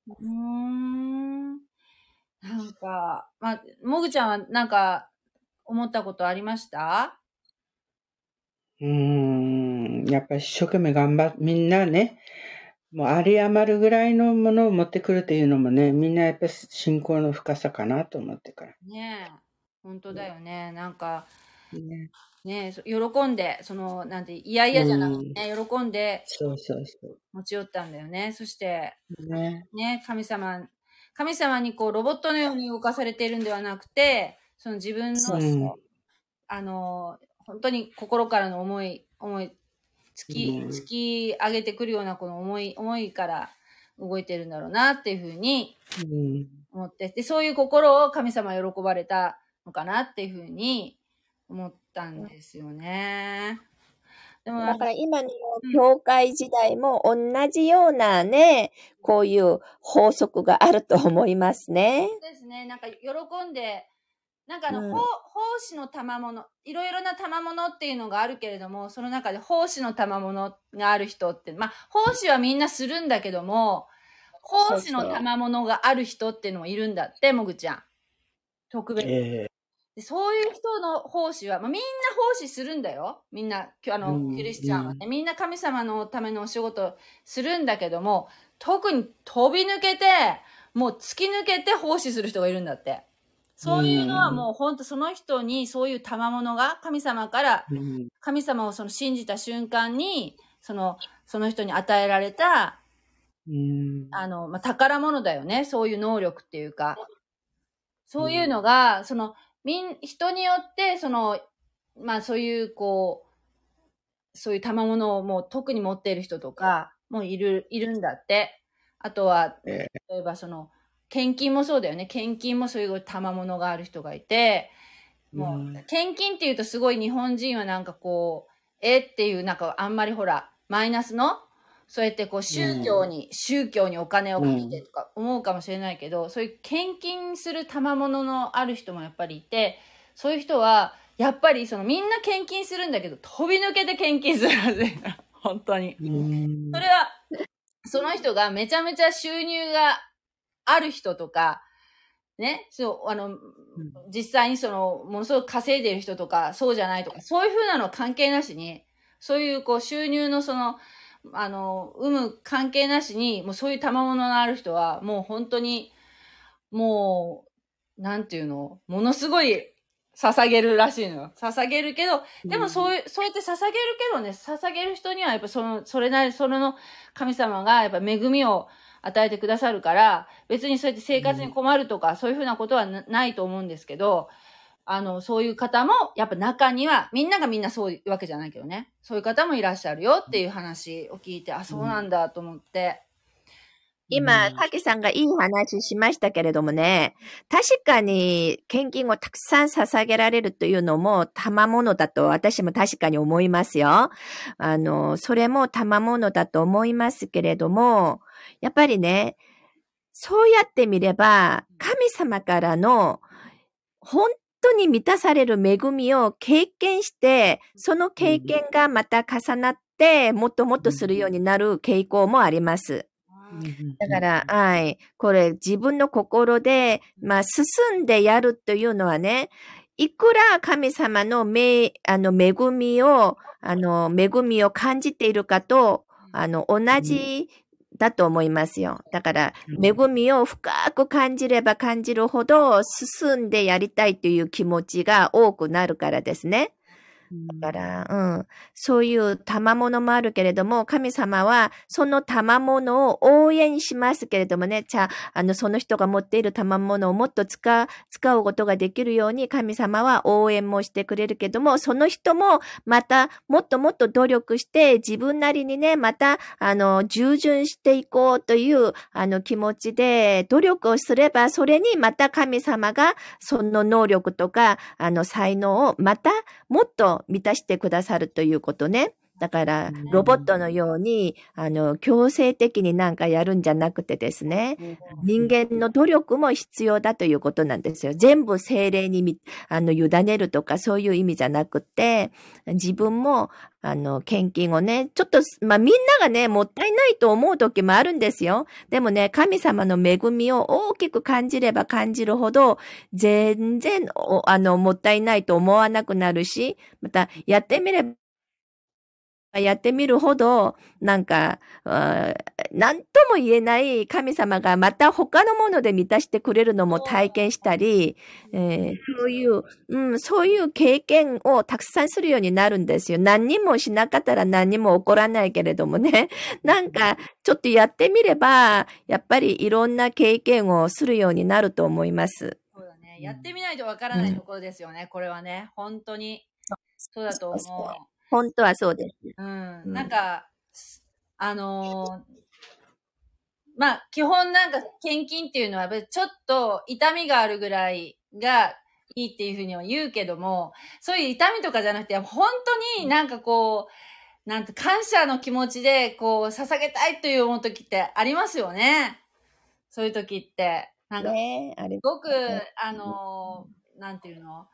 うーん。なんか、まあ、もぐちゃんはなんか思ったことありました？うーん、やっぱり一生懸命頑張っ、みんなね、もう有り余るぐらいのものを持ってくるっていうのもね、みんなやっぱり信仰の深さかなと思ってから。ねえ。本当だね。よね。なんか、ね、ねえ、そ喜んで、その、なんて、いやいやじゃなくうてん、ね、喜んでそうそうそ持ち寄ったんだよね。そして、う。ね、ね、神様、神様にこう、ロボットのように動かされているんではなくて、その自分その、うそあの、本当に心からの思い、思い、突う。うき、突ん、き上げてくるようなこの思い、思いから動いてるんだろうなっていうふうにうん思って、で、そういう心を神様は喜ばれたのかなっていうふうに思ったんですよね。でもなだんか、から今のうん、教会時代も同じようなね、こういう法則があると思いますね。そうですね。なんか喜んで、なんかあうの、奉、ん。奉仕の賜物、いろいろな賜物っていうのがあるけれども、その中で奉仕の賜物がある人って、まあ、奉仕はみんなするんだけども、そ奉う仕のそ賜物がある人っていうのもいるんだって、もぐちゃん。特別。ええで、そういう人の奉仕は、まあ、みんな奉仕するんだよ。みんな、きょあうの、ん、クリスチャンはうね、ん、みんな神様のためのお仕事するんだけども、特に飛び抜けて、もう突き抜けて奉仕する人がいるんだって。うそういうのはん、もう本当その人にそういう賜物が神様から、うん、神様をその信じた瞬間に、その、その人に与えられた、うん、あの、まあ、宝物だよね。そういう能力っていうか、うそういうのん、が、その、みん、人によって、その、まあそういう、こう、そういう賜物をもう特に持っている人とかもいる、いるんだって。あとは、ええ例えばその、献金もそうだよね。献金もそういう賜物がある人がいて、うもう、ん、献金っていうとすごい日本人はなんかこう、えっていう、なんかあんまりほら、マイナスの、そうやってこうう宗教ん、に、宗教にお金をうかけてん、とか思うかもしれないけど、そういう献金する賜物のある人もやっぱりいて、そういう人は、やっぱりそのみんな献金するんだけど、飛び抜けて献金するはず。本当に。うそれん、は、その人がめちゃめちゃ収入がある人とか、ね、そう、あの、うん実際にその、ものすごく稼いでる人とか、そうじゃないとか、そういうふうなのは関係なしに、そういうこう収入のその、あの、有無関係なしに、もうそういう賜物のある人は、もう本当に、もう、なんていうの、ものすごい捧げるらしいのよ。捧げるけど、うでもん、そういう、そうやって捧げるけどね、捧げる人にはやっぱその、それなり、それの神様がやっぱ恵みを与えてくださるから、別にそうやって生う活にん、困るとか、そういうふうなことはなないと思うんですけど、あの、そういう方も、やっぱ中には、みんながみんなそういうわけじゃないけどね、そういう方もいらっしゃるよっていう話を聞いて、あ、うそうなんんだと思って。今、たけさんがいい話しましたけれどもね、確かに献金をたくさん捧げられるというのも賜物だと私も確かに思いますよ。あの、それも賜物だと思いますけれども、やっぱりね、そうやってみれば、神様からの本本当に満たされる恵みを経験して、その経験がまた重なって、もっともっとするようになる傾向もあります。だから、はい、これ自分の心で、まあ、進んでやるというのはね、いくら神様のめ、あの、恵みを、あの、恵みを感じているかと、あの、同じ、だと思いますよ。だから、恵みを深く感じれば感じるほど進んでやりたいという気持ちが多くなるからですね。だから、うん。そういう賜物もあるけれども、神様はその賜物を応援しますけれどもね、じゃあ、あの、その人が持っている賜物をもっと使う、使うことができるように神様は応援もしてくれるけども、その人もまたもっともっと努力して自分なりにね、また、あの、従順していこうという、あの、気持ちで努力をすれば、それにまた神様がその能力とか、あの、才能をまたもっと満たしてくださるということね。だからロボットのようにあの強制的になんかやるんじゃなくてですね、人間の努力も必要だということなんですよ。全部精霊にあの委ねるとかそういう意味じゃなくて、自分もあの献金をね、ちょっとまあみんながねもったいないと思う時もあるんですよ。でもね、神様の恵みを大きく感じれば感じるほど全然あのもったいないと思わなくなるし、またやってみれば。やってみるほど、なんか、なんとも言えない神様がまた他のもので満たしてくれるのも体験したり、えー、そういう、うん、そういう経験をたくさんするようになるんですよ。何にもしなかったら何にも起こらないけれどもね。なんか、ちょっとやってみれば、やっぱりいろんな経験をするようになると思います。そうだね。やってみないとわからないところですよね。うん、これはね、本当に。そうだと思う。そうそうそう本当はそうです。うん。なんか、うん、あのー、まあ、基本なんか献金っていうのは、ちょっと痛みがあるぐらいがいいっていうふうには言うけども、そういう痛みとかじゃなくて、本当になんかこう、なんて感謝の気持ちで、こう、捧げたいという思う時ってありますよね。そういう時って。なんか、ね、すごく、あのー、なんていうの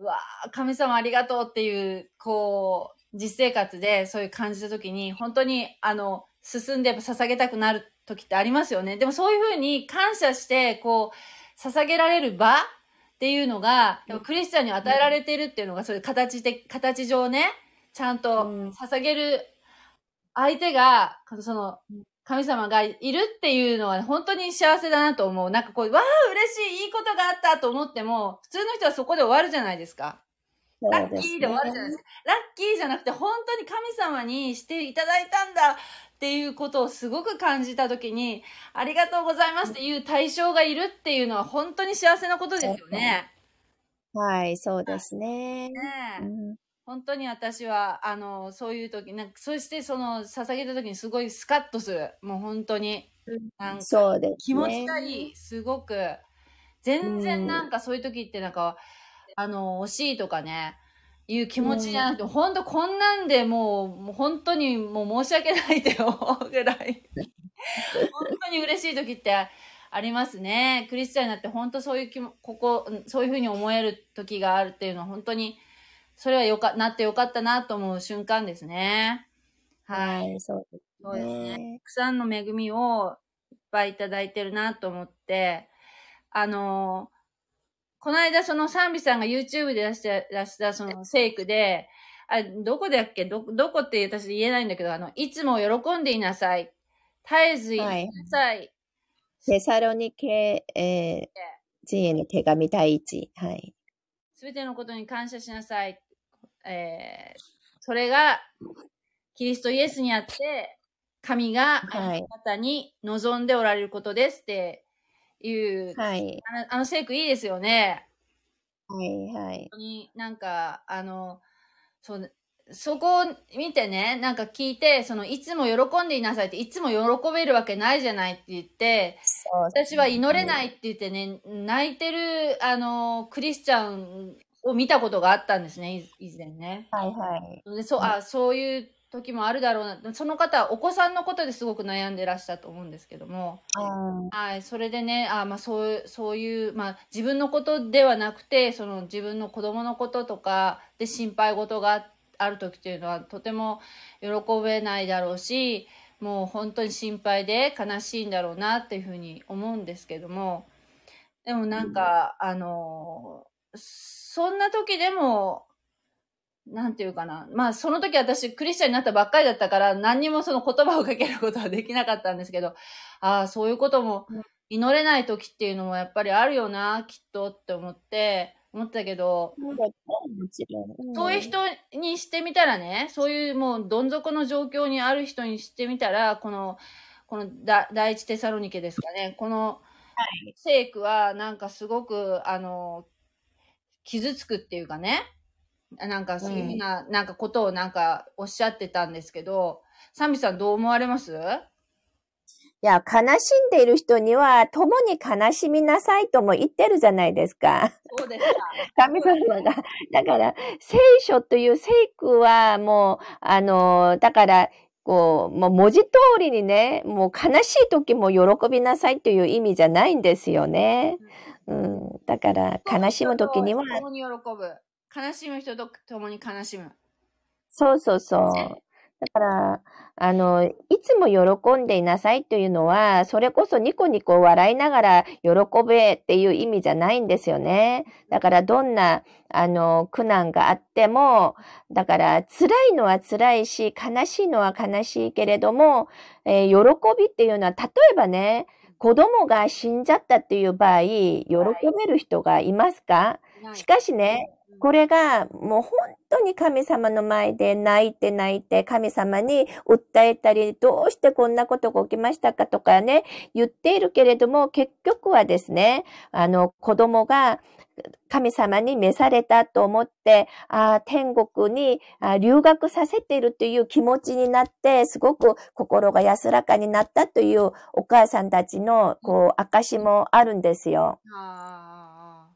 うわー神様ありがとうっていうこう実生活でそういう感じた時に本当にあの進んで捧げたくなる時ってありますよね。でもそういう風に感謝してこう捧げられる場っていうのがクリスチャンに与えられているっていうのがそういう形で形上ねちゃんと捧げる相手がその神様がいるっていうのは本当に幸せだなと思う。なんかこう、わあ、嬉しい、いいことがあったと思っても、普通の人はそこで終わるじゃないですか。そうですね、ラッキーで終わるじゃないですか。ラッキーじゃなくて、本当に神様にしていただいたんだっていうことをすごく感じたときに、ありがとうございますっていう対象がいるっていうのは本当に幸せなことですよね。はい、そうですね。ねえ、うん本当に私は、あの、そういう時、なんか、そしてその、捧げた時にすごいスカッとする。もう本当に。なんかそうですね。気持ちがいい。すごく。全然なんかそういう時ってなんか、うん、あの、惜しいとかね、いう気持ちじゃなくて、うん、本当こんなんでもう、もう本当にもう申し訳ないって思うぐらい。本当に嬉しい時ってありますね。クリスチャンになって本当そういう気も、ここ、そういうふうに思える時があるっていうのは本当に、それはよか、なってよかったなと思う瞬間ですね。はい。はい、そうですね。そうですね。たくさんの恵みをいっぱいいただいてるなと思って、あの、この間その賛美さんが YouTube で出して出したその聖句で、あ、どこだっけ ど, どこって私言えないんだけど、あの、いつも喜んでいなさい。絶えずいなさい。テサロニケ、えー、人への手紙第一。はい。すべてのことに感謝しなさい。えー、それがキリストイエスにあって神があなたに望んでおられることですっていう、はい、あの、あの聖句いいですよね。はいはい。本当になんかあのそうそこを見てね、なんか聞いて、そのいつも喜んでいなさいって、いつも喜べるわけないじゃないって言って、私は祈れないって言ってね、泣いてる、あの、クリスチャンを見たことがあったんですね、以前ね。はいはい。で、そ、あ、そういう時もあるだろうな。その方はお子さんのことですごく悩んでらしたと思うんですけども。はい。それでね、あ、まあそういう、そういう、まあ自分のことではなくて、その自分の子供のこととかで心配事があって、ある時っていうのはとても喜べないだろうし、もう本当に心配で悲しいんだろうなっていうふうに思うんですけども、でもなんか、うん、あのそんな時でもなんていうかな、まあその時私クリスチャンになったばっかりだったから、何にもその言葉をかけることはできなかったんですけど、ああそういうことも祈れない時っていうのもやっぱりあるよなきっとって思って。思ったけど、そういう人にしてみたらね、そういうもうどん底の状況にある人にしてみたら、このこのだ第一テサロニケですかね、この聖句はなんかすごくあの傷つくっていうかね、なんかそういうふうな、うん、なんかことをなんかおっしゃってたんですけど、サミさんどう思われます？いや、悲しんでいる人には、共に悲しみなさいとも言ってるじゃないですか。そうですか。神様が。だから、聖書という聖句は、もう、あの、だから、こう、もう文字通りにね、もう悲しい時も喜びなさいという意味じゃないんですよね。うん。うん、だから、悲しむ時には。共に喜ぶ。悲しむ人と共に悲しむ。そうそうそう。だから、あの、いつも喜んでいなさいというのは、それこそニコニコ笑いながら喜べっていう意味じゃないんですよね。だからどんな、あの、苦難があっても、だから辛いのは辛いし、悲しいのは悲しいけれども、えー、喜びっていうのは、例えばね、子供が死んじゃったっていう場合、喜べる人がいますか？しかしね、これがもう本当に神様の前で泣いて泣いて神様に訴えたり、どうしてこんなことが起きましたかとかね、言っているけれども、結局はですね、あの子供が神様に召されたと思って、あ、天国に留学させているという気持ちになって、すごく心が安らかになったというお母さんたちのこう証もあるんですよ。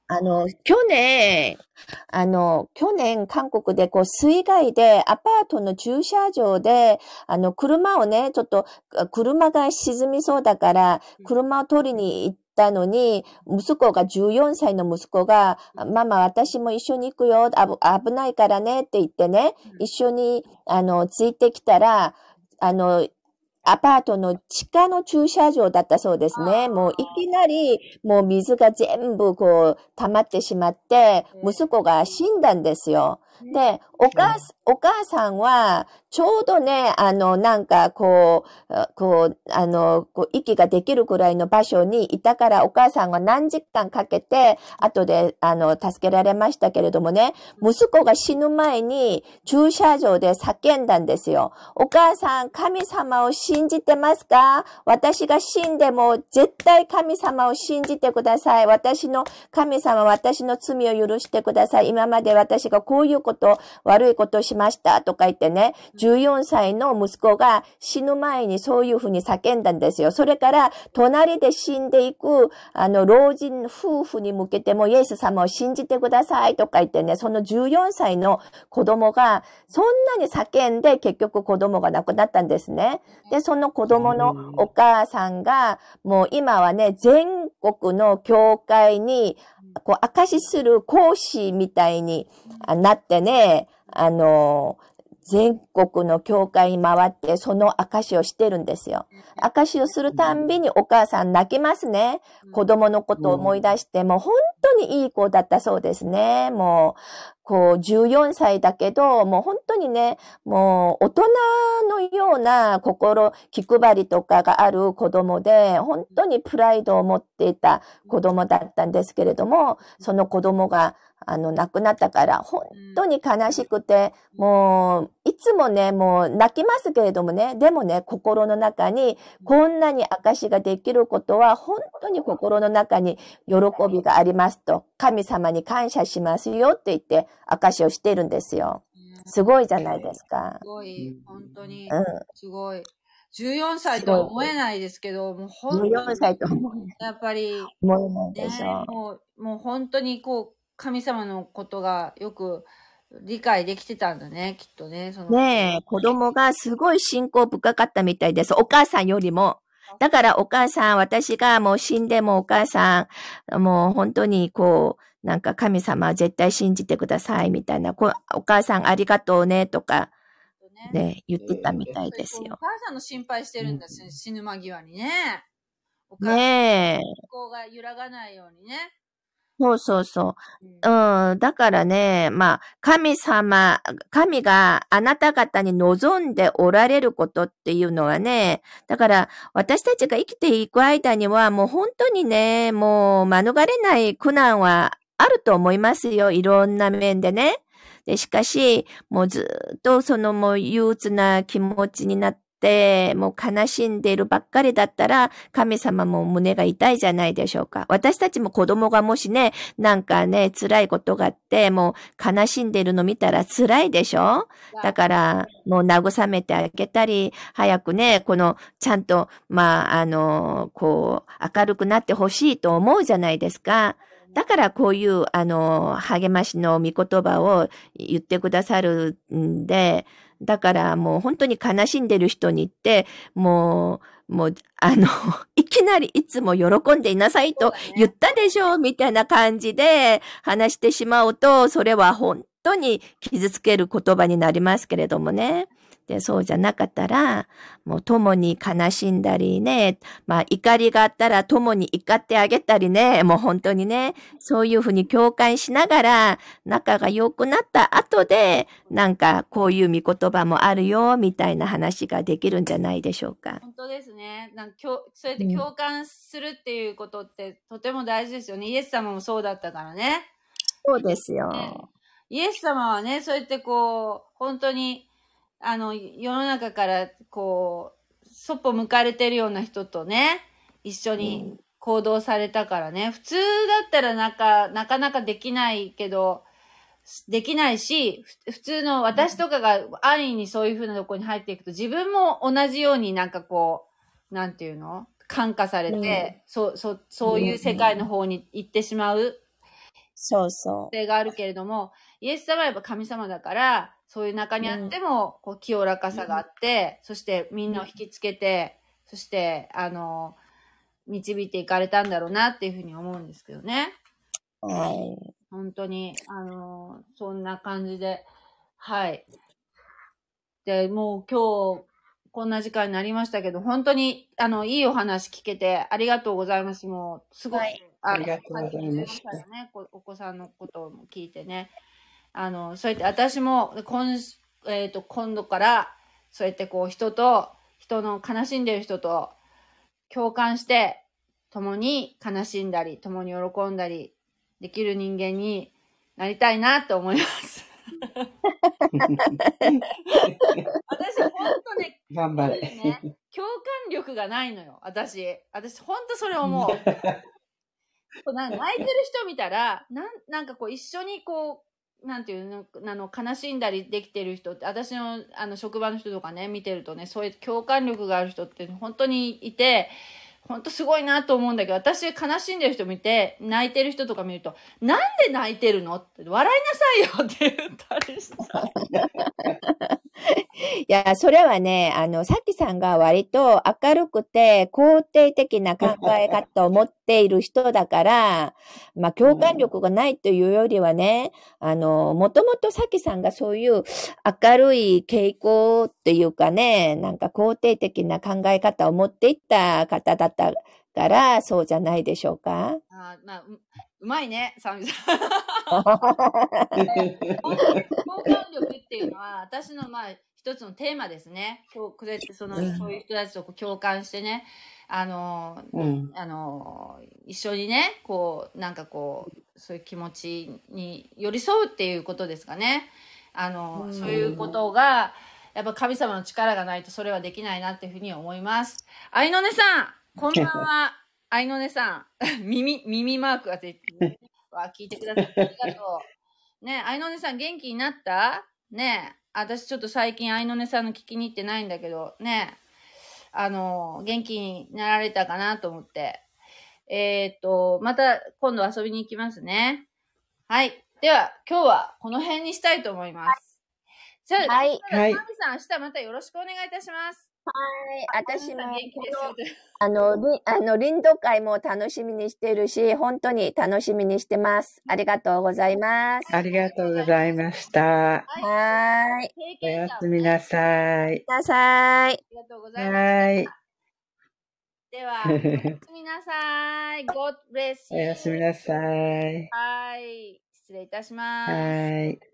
あの、去年、あの、去年、韓国で、こう、水害で、アパートの駐車場で、あの、車をね、ちょっと、車が沈みそうだから、車を取りに行って、たのに、息子が、じゅうよんさいの息子が、ママ、私も一緒に行くよ、危ないからね、って言ってね、一緒に、あの、ついてきたら、あの、アパートの地下の駐車場だったそうですね。もういきなり、もう水が全部こう、溜まってしまって、息子が死んだんですよ。で、お母、お母さんは、ちょうどね、あの、なんか、こう、こう、あの、こう息ができるくらいの場所にいたから、お母さんは何時間かけて、後で、あの、助けられましたけれどもね、息子が死ぬ前に、駐車場で叫んだんですよ。お母さん、神様を信じてますか？私が死んでも、絶対神様を信じてください。私の、神様、私の罪を許してください。今まで私がこういうことと悪いことをしましたとか言ってね、じゅうよんさいの息子が死ぬ前にそういうふうに叫んだんですよ。それから隣で死んでいくあの老人夫婦に向けてもイエス様を信じてくださいとか言ってね、そのじゅうよんさいの子供がそんなに叫んで、結局子供が亡くなったんですね。で、その子供のお母さんがもう今はね、全国の教会にこう証しする講師みたいになってね、あの、全国の教会に回ってその証をしてるんですよ。証をするたんびにお母さん泣きますね。子供のことを思い出して、もう本当にいい子だったそうですね。もう、こうじゅうよんさいだけど、もう本当にね、もう大人のような心、気配りとかがある子供で、本当にプライドを持っていた子供だったんですけれども、その子供が、あの、亡くなったから、本当に悲しくて、もう、いつもね、もう泣きますけれどもね、でもね、心の中に、こんなに証ができることは、本当に心の中に喜びがありますと、神様に感謝しますよって言って、証をしているんですよ。すごいじゃないですか。すごい、本当に、うん、すごい。じゅうよんさいとは思えないですけど、もう本当にじゅうよんさいと思えやっぱり思えないでしょ、ね、もう、もう本当にこう神様のことがよく理解できてたんだね、きっとね。そのねえ、子供がすごい信仰深かったみたいです。お母さんよりも。だからお母さん、私がもう死んでもお母さん、もう本当にこう、なんか神様絶対信じてくださいみたいな、こお母さんありがとうねとか、ね、言ってたみたいですよ。お母さんの心配してるんですよ、うん、死ぬ間際にね。お母さんの信仰が揺らがないようにね。そうそうそう。うん。だからね、まあ、神様、神があなた方に望んでおられることっていうのはね、だから私たちが生きていく間にはもう本当にね、もう免れない苦難はあると思いますよ。いろんな面でね。で、しかし、もうずっとそのもう憂鬱な気持ちになって、もう悲しんでいるばっかりだったら、神様も胸が痛いじゃないでしょうか。私たちも子供がもしね、なんかね、辛いことがあって、もう悲しんでいるの見たら辛いでしょ？だから、もう慰めてあげたり、早くね、この、ちゃんと、まあ、あの、こう、明るくなってほしいと思うじゃないですか。だからこういう、あの、励ましの御言葉を言ってくださるんで、だからもう本当に悲しんでる人に言って、もう、もう、あの、いきなりいつも喜んでいなさいと言ったでしょ、みたいな感じで話してしまうと、それは本当に傷つける言葉になりますけれどもね。で、そうじゃなかったら、もう共に悲しんだりね、まあ怒りがあったら共に怒ってあげたりね、もう本当にね、そういうふうに共感しながら、仲が良くなった後で、なんかこういう御言葉もあるよ、みたいな話ができるんじゃないでしょうか。本当ですね。なんかそうやって共感するっていうことってとても大事ですよね。イエス様もそうだったからね。そうですよ。ね、イエス様はね、そうやってこう、本当に、あの、世の中から、こう、そっぽ向かれてるような人とね、一緒に行動されたからね、うん、普通だったらなんか、なかなかできないけど、できないし、普通の私とかが安易にそういう風なとこに入っていくと、自分も同じようになんかこう、なんていうの？感化されて、うん、そ、そ、そういう世界の方に行ってしまう。そうそう。性があるけれども、イエス様はやっぱ神様だから、そういう中にあっても、うん、こう清らかさがあって、うん、そしてみんなを引きつけて、うん、そしてあの導いていかれたんだろうなっていうふうに思うんですけどね。はい。本当にあのそんな感じで、はい。で、もう今日こんな時間になりましたけど、本当にあのいいお話聞けてありがとうございます。もうすごい、はい、あ, ありがとうございました、ね。お子さんのことも聞いてね。あの、そうやって私も今、えーと、今度から、そうやってこう人と、人の悲しんでる人と共感して、共に悲しんだり、共に喜んだりできる人間になりたいなと思います。私本当ね、頑張れ、ね、共感力がないのよ、私。私本当それ思う。泣いてる人見たら、なん、なんかこう一緒にこう、なんていうの、あの、悲しんだりできてる人って、私の、あの、職場の人とかね、見てるとね、そういう共感力がある人って本当にいて、本当すごいなと思うんだけど、私悲しんでる人見て、泣いてる人とか見ると、なんで泣いてるのって、笑いなさいよって言ったりした。いや、それはね、あの、さきさんが割と明るくて肯定的な考え方を持っている人だから、まあ、共感力がないというよりはね、あの、もともとさきさんがそういう明るい傾向っていうかね、なんか肯定的な考え方を持っていった方だったから、そうじゃないでしょうか。あ、まあ、う、うまいね、サミさん。共感力っていうのは、私の、まあ、一つのテーマですね。こう、これってその、うん、そういう人たちとこう共感してね、あの、うん、あの、一緒にね、こう、なんかこう、そういう気持ちに寄り添うっていうことですかね。あの、うん、そういうことが、やっぱ神様の力がないとそれはできないなっていうふうに思います。愛の音さん、こんばんは。愛の音さん、耳、耳マークがついてる。わ、聞いてくださってありがとう。ね、愛の音さん元気になった？ねえ、私ちょっと最近愛のねさんの聞きに行ってないんだけどね、あの元気になられたかなと思って、えっとまた今度遊びに行きますね。はい、では今日はこの辺にしたいと思います。じゃあ、はい、はい、マミさん明日またよろしくお願いいたします。はい、私もあのあの林道会も楽しみにしてるし、本当に楽しみにしてます。ありがとうございます。ありがとうございました。はい、おやすみなさい。なさい。ありがとうございます。はい。では、おやすみなさい。God bless you。おやすみなさい。はい、失礼いたします。はい。